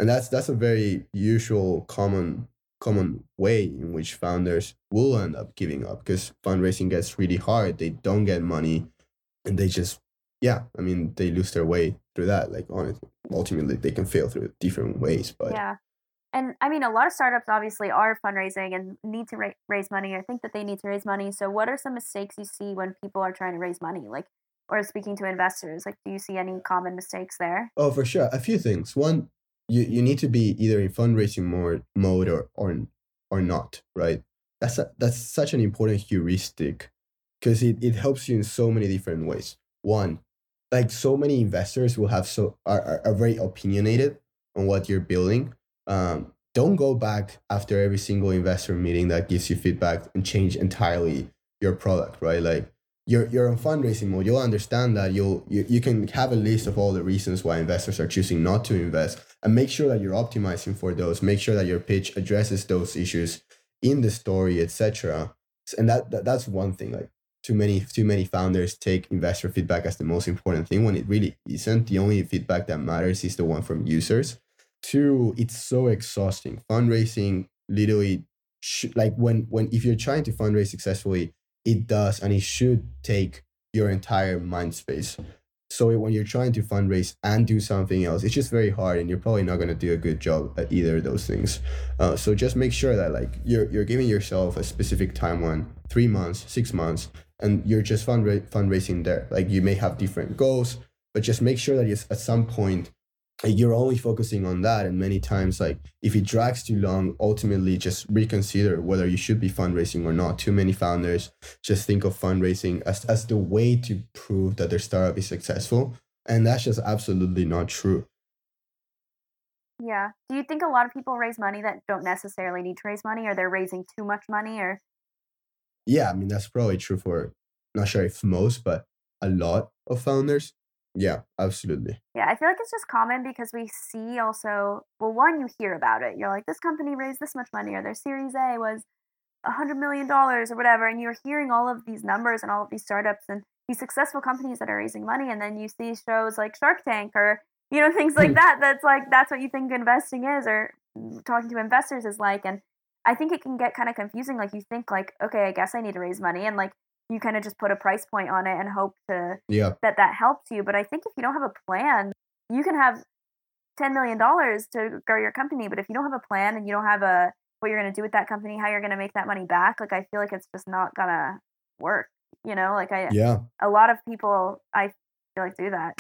And that's that's a very usual, common common way in which founders will end up giving up because fundraising gets really hard. They don't get money and they just, yeah, I mean, they lose their way through that. Like, honestly, ultimately they can fail through different ways, but yeah. And I mean, a lot of startups obviously are fundraising and need to ra- raise money or think that they need to raise money. So what are some mistakes you see when people are trying to raise money? Like, or speaking to investors, like, do you see any common mistakes there? Oh, for sure. A few things. One, You you need to be either in fundraising mode, mode or, or or not, right? That's a, that's such an important heuristic because it, it helps you in so many different ways. One, like so many investors will have so are, are, are very opinionated on what you're building. Um, don't go back after every single investor meeting that gives you feedback and change entirely your product, right? Like you're you're in fundraising mode. You'll understand that you'll you, you can have a list of all the reasons why investors are choosing not to invest. And make sure that you're optimizing for those. Make sure that your pitch addresses those issues in the story, et cetera. And that, that that's one thing. Like too many too many founders take investor feedback as the most important thing when it really isn't. The only feedback that matters is the one from users. Two, it's so exhausting. Fundraising literally, sh- like when when if you're trying to fundraise successfully, it does and it should take your entire mind space. So when you're trying to fundraise and do something else, it's just very hard and you're probably not going to do a good job at either of those things. Uh, so just make sure that like you're you're giving yourself a specific timeline, three months, six months, and you're just fundra- fundraising there. Like you may have different goals, but just make sure that it's at some point like, you're only focusing on that. And many times, like, if it drags too long, ultimately just reconsider whether you should be fundraising or not. Too many founders just think of fundraising as, as the way to prove that their startup is successful. And that's just absolutely not true. Yeah. Do you think a lot of people raise money that don't necessarily need to raise money, or they're raising too much money? Or yeah, I mean, that's probably true for, not sure if most, but a lot of founders. Yeah, absolutely. Yeah, I feel like it's just common because we see also, well, one, you hear about it. You're like, this company raised this much money, or their Series A was one hundred million dollars or whatever. And you're hearing all of these numbers and all of these startups and these successful companies that are raising money. And then you see shows like Shark Tank or, you know, things like that. That's like, that's what you think investing is, or talking to investors is like. And I think it can get kind of confusing. Like, you think like, okay, I guess I need to raise money. And like, you kind of just put a price point on it and hope to yeah. that that helps you. But I think if you don't have a plan, you can have ten million dollars to grow your company. But if you don't have a plan and you don't have a, what you're going to do with that company, how you're going to make that money back, like, I feel like it's just not going to work. You know, like I, yeah. a lot of people, I feel like, do that.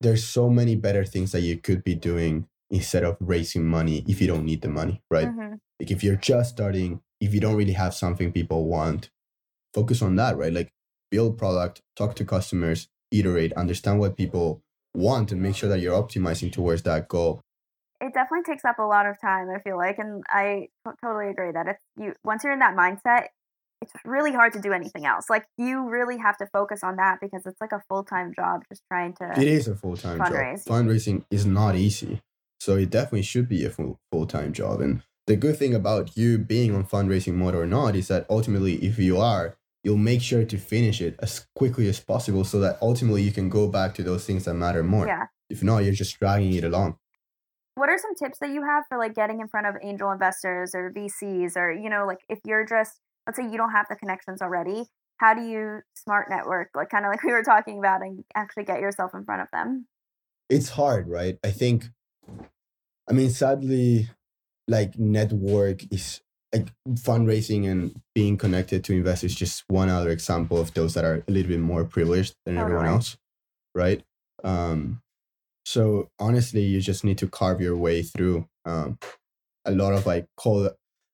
There's so many better things that you could be doing instead of raising money if you don't need the money, right? Mm-hmm. Like, if you're just starting, if you don't really have something people want, focus on that, right? Like, build product, talk to customers, iterate, understand what people want, and make sure that you're optimizing towards that goal. It definitely takes up a lot of time, I feel like, and I totally agree that if you, once you're in that mindset, it's really hard to do anything else. Like, you really have to focus on that because it's like a full-time job just trying to fundraise. It is a full-time fundraise. job. Fundraising is not easy. So it definitely should be a full, full-time job. And the good thing about you being on fundraising mode or not is that ultimately, if you are, you'll make sure to finish it as quickly as possible so that ultimately you can go back to those things that matter more. Yeah. If not, you're just dragging it along. What are some tips that you have for like getting in front of angel investors or V Cs, or, you know, like, if you're just, let's say you don't have the connections already, how do you smart network, like kind of like we were talking about, and actually get yourself in front of them? It's hard, right? I think, I mean, sadly, like, network is, like, fundraising and being connected to investors, just one other example of those that are a little bit more privileged than oh, everyone right. else, right? Um, so honestly, you just need to carve your way through um, a lot of like cold.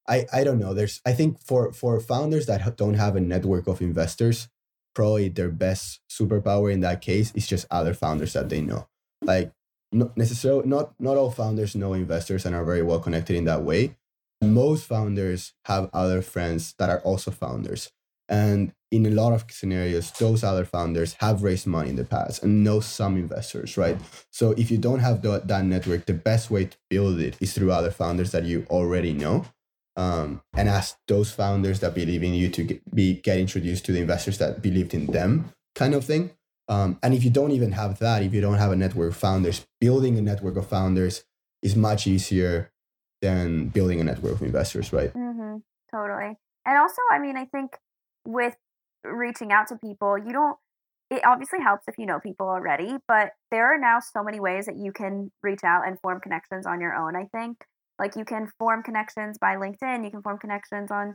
I, I don't know. There's I think for, for founders that don't have a network of investors, probably their best superpower in that case is just other founders that they know. Like, not necessarily not not all founders know investors and are very well connected in that way. Most founders have other friends that are also founders, and in a lot of scenarios, those other founders have raised money in the past and know some investors, right? So if you don't have the, that network, the best way to build it is through other founders that you already know. Um, and ask those founders that believe in you to get, be get introduced to the investors that believed in them, kind of thing. Um, and if you don't even have that, if you don't have a network of founders, building a network of founders is much easier than building a network of investors, right? Mm-hmm, totally. And also, I mean, I think with reaching out to people, you don't, it obviously helps if you know people already, but there are now so many ways that you can reach out and form connections on your own, I think. Like, you can form connections by LinkedIn, you can form connections on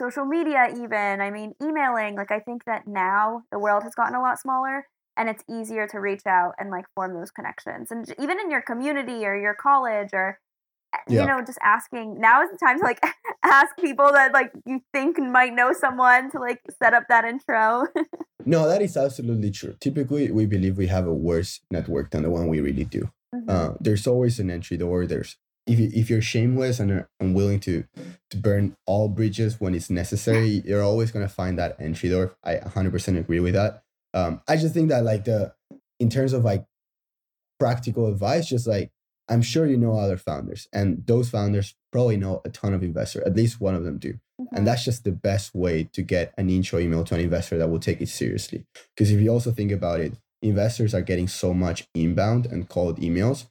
social media even, I mean, emailing. Like, I think that now the world has gotten a lot smaller and it's easier to reach out and like form those connections. And even in your community or your college or, yeah. you know, just asking, now is the time to like ask people that like you think might know someone to like set up that intro. No, that is absolutely true. Typically, we believe we have a worse network than the one we really do. Mm-hmm. Uh, there's always an entry door. There's If you, if you're shameless and are unwilling to, to burn all bridges when it's necessary, you're always going to find that entry door. I one hundred percent agree with that. Um, I just think that like the, in terms of like practical advice, just like, I'm sure you know other founders, and those founders probably know a ton of investors, at least one of them do. Mm-hmm. And that's just the best way to get an intro email to an investor that will take it seriously. Because if you also think about it, investors are getting so much inbound and cold emails.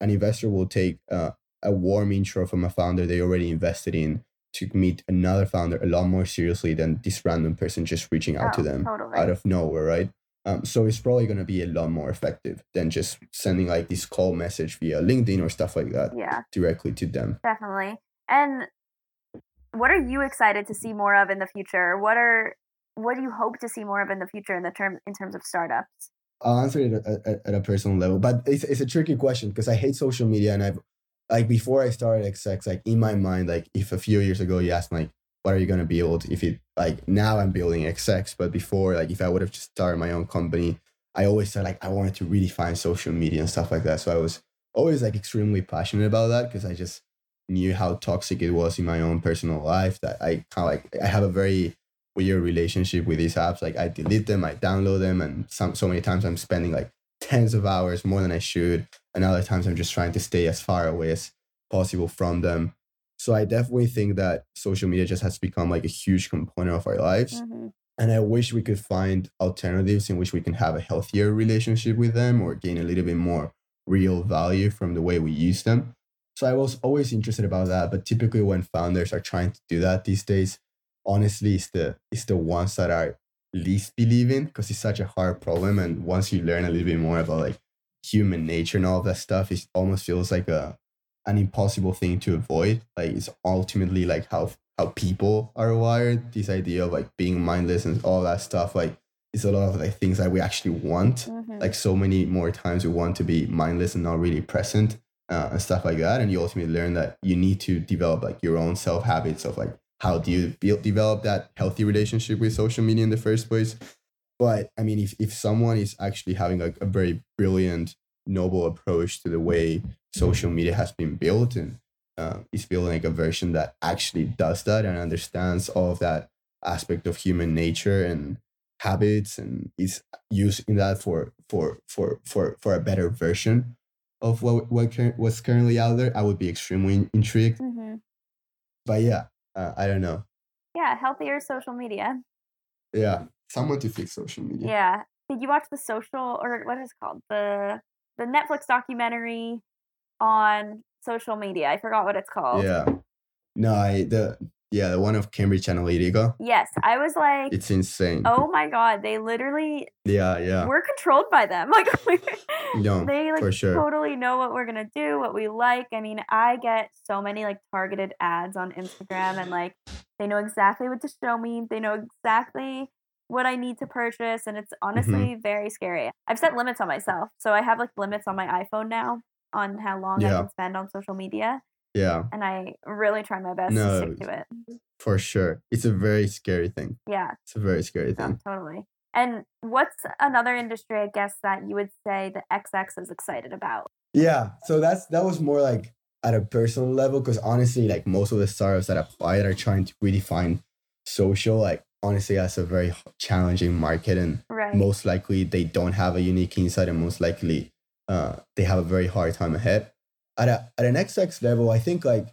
An investor will take uh, a warm intro from a founder they already invested in to meet another founder a lot more seriously than this random person just reaching out oh, to them totally. out of nowhere, right? Um, so it's probably going to be a lot more effective than just sending like this call message via LinkedIn or stuff like that yeah. directly to them. Definitely. And what are you excited to see more of in the future? What are what do you hope to see more of in the future in the term in terms of startups? I'll answer it at, at, at a personal level, but it's it's a tricky question because I hate social media, and I've like before I started X X, like in my mind, like if a few years ago you asked me, like, what are you gonna build? If it like now I'm building X X, but before, like if I would have just started my own company, I always said like I wanted to redefine social media and stuff like that. So I was always like extremely passionate about that because I just knew how toxic it was in my own personal life. That I kind of like I have a very weird relationship with these apps. Like I delete them, I download them, and some so many times I'm spending like tens of hours more than I should, and other times I'm just trying to stay as far away as possible from them. So I definitely think that social media just has become like a huge component of our lives. Mm-hmm. And I wish we could find alternatives in which we can have a healthier relationship with them or gain a little bit more real value from the way we use them. So I was always interested about that, but typically when founders are trying to do that these days, honestly, it's the it's the ones that I least believe in because it's such a hard problem. And once you learn a little bit more about like human nature and all of that stuff, it almost feels like a an impossible thing to avoid. Like it's ultimately like how how people are wired. This idea of like being mindless and all that stuff, like it's a lot of like things that we actually want. Mm-hmm. Like so many more times we want to be mindless and not really present. Uh, and stuff like that, and you ultimately learn that you need to develop like your own self habits of like how do you build develop that healthy relationship with social media in the first place. But I mean, if if someone is actually having like a very brilliant, noble approach to the way social media has been built, and uh, is building like a version that actually does that and understands all of that aspect of human nature and habits, and is using that for for for for for a better version of what what what's currently out there, I would be extremely intrigued. Mm-hmm. But yeah, uh, I don't know. Yeah, healthier social media. Yeah, someone to fix social media. Yeah. Did you watch the social, or what is it called? The the Netflix documentary on social media. I forgot what it's called. Yeah. No, I the yeah the one of Cambridge Analytica. Yes, I was like, it's insane. Oh my god, they literally. Yeah, yeah. We're controlled by them, like. No, they like for sure. Totally know what we're gonna do, what we like. I mean, I get so many like targeted ads on Instagram, and like they know exactly what to show me. They know exactly what I need to purchase, and it's honestly mm-hmm. very scary. I've set limits on myself, so I have like limits on my iPhone now on how long yeah. I can spend on social media. Yeah, and I really try my best no, to stick to it. For sure, it's a very scary thing. Yeah, it's a very scary thing. No, totally. And what's another industry, I guess, that you would say the X X is excited about? Yeah, so that's that was more like at a personal level, because honestly, like most of the startups that applied are trying to redefine social. Like honestly, that's a very challenging market, and right. most likely they don't have a unique insight, and most likely uh, they have a very hard time ahead. At a at an X X level, I think like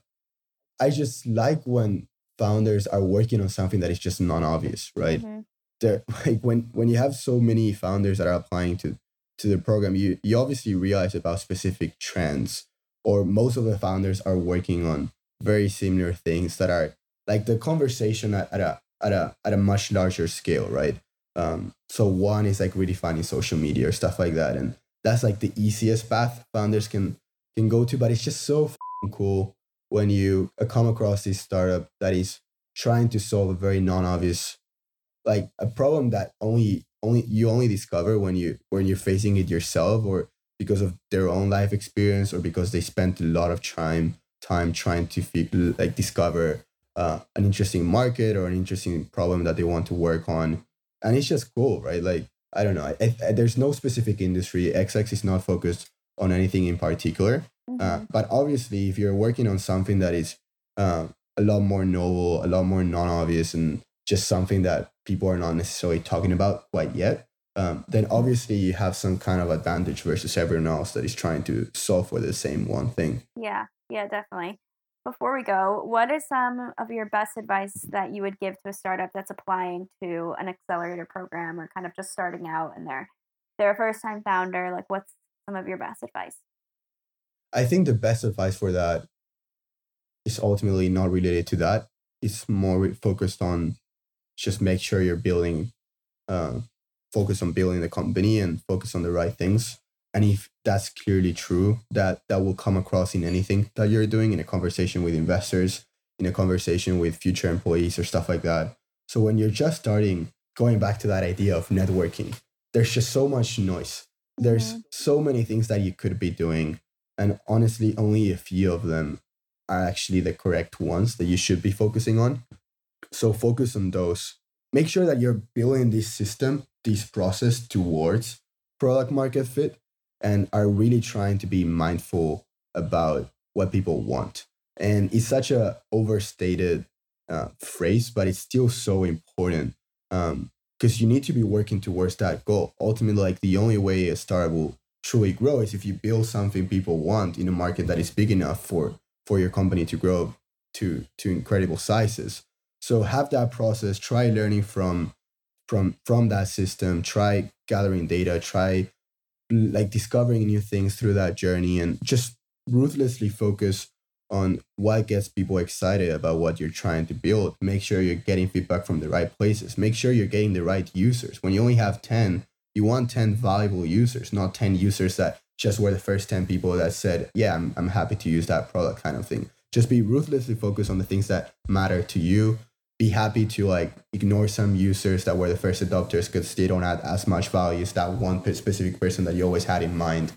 I just like when founders are working on something that is just non-obvious, right? Mm-hmm. They're, like when, when you have so many founders that are applying to, to the program, you, you obviously realize about specific trends, or most of the founders are working on very similar things that are like the conversation at, at a at a at a much larger scale, right? Um, so one is like redefining social media or stuff like that, and that's like the easiest path founders can can go to. But it's just so f-ing cool when you come across this startup that is trying to solve a very non-obvious. Like a problem that only only you only discover when you when you're facing it yourself, or because of their own life experience, or because they spent a lot of time time trying to figure, like discover uh, an interesting market or an interesting problem that they want to work on. And it's just cool, right? Like I don't know, I, I, there's no specific industry. X X is not focused on anything in particular, mm-hmm. uh, but obviously, if you're working on something that is uh, a lot more novel, a lot more non-obvious, and just something that people are not necessarily talking about quite yet, um, then obviously you have some kind of advantage versus everyone else that is trying to solve for the same one thing. Yeah, yeah, definitely. Before we go, what is some of your best advice that you would give to a startup that's applying to an accelerator program or kind of just starting out and they're, they're a first-time founder? Like, what's some of your best advice? I think the best advice for that is ultimately not related to that. It's more focused on just make sure you're building, uh, focus on building the company and focus on the right things. And if that's clearly true, that that will come across in anything that you're doing, in a conversation with investors, in a conversation with future employees or stuff like that. So when you're just starting, going back to that idea of networking, there's just so much noise. There's mm-hmm. so many things that you could be doing. And honestly, only a few of them are actually the correct ones that you should be focusing on. So focus on those. Make sure that you're building this system, this process towards product market fit, and are really trying to be mindful about what people want. And it's such an overstated uh, phrase, but it's still so important because um, you need to be working towards that goal. Ultimately, like the only way a startup will truly grow is if you build something people want in a market that is big enough for, for your company to grow to, to incredible sizes. So have that process, try learning from from from that system, try gathering data, try like discovering new things through that journey, and just ruthlessly focus on what gets people excited about what you're trying to build. Make sure you're getting feedback from the right places. Make sure you're getting the right users. When you only have ten, you want ten valuable users, not ten users that just were the first ten people that said, yeah, I'm I'm happy to use that product kind of thing. Just be ruthlessly focused on the things that matter to you. Be happy to like ignore some users that were the first adopters because they don't add as much value as that one specific person that you always had in mind.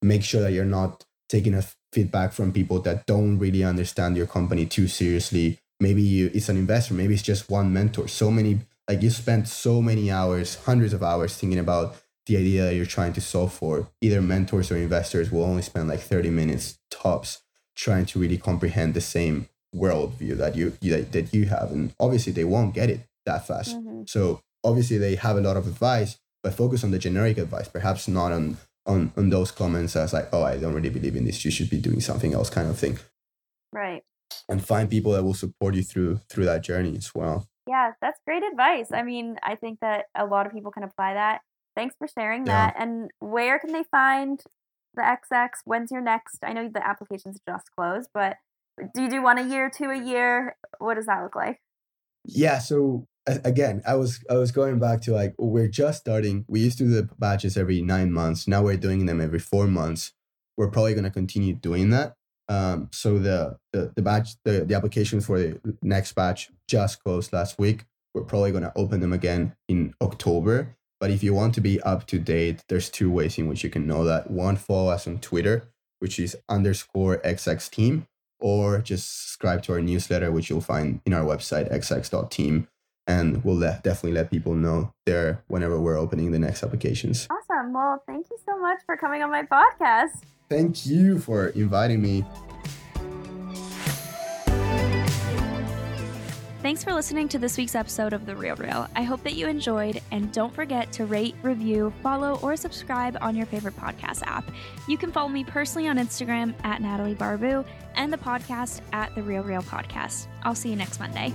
Make sure that you're not taking a feedback from people that don't really understand your company too seriously. Maybe you, it's an investor. Maybe it's just one mentor. So many, like you spent so many hours, hundreds of hours thinking about the idea that you're trying to solve for. Either mentors or investors will only spend like thirty minutes tops trying to really comprehend the same worldview that you that you have, and obviously they won't get it that fast. Mm-hmm. So obviously they have a lot of advice, but focus on the generic advice, perhaps not on on on those comments as like, oh, I don't really believe in this, you should be doing something else kind of thing, right? And find people that will support you through through that journey as well. Yeah, that's great advice. I mean, I think that a lot of people can apply that. Thanks for sharing yeah. that. And where can they find the X X? When's your next? I know the applications just closed, but do you do one a year, two a year? What does that look like? Yeah. So again, I was I was going back to like, we're just starting. We used to do the batches every nine months. Now we're doing them every four months. We're probably going to continue doing that. Um, so the, the, the batch, the, the applications for the next batch just closed last week. We're probably going to open them again in October. But if you want to be up to date, there's two ways in which you can know that. One, follow us on Twitter, which is underscore XX team. Or just subscribe to our newsletter, which you'll find in our website, x x dot team. And we'll le- definitely let people know there whenever we're opening the next applications. Awesome. Well, thank you so much for coming on my podcast. Thank you for inviting me. Thanks for listening to this week's episode of The Real Reel. I hope that you enjoyed, and don't forget to rate, review, follow, or subscribe on your favorite podcast app. You can follow me personally on Instagram at Natalie Barbu, and the podcast at The Real Reel Podcast. I'll see you next Monday.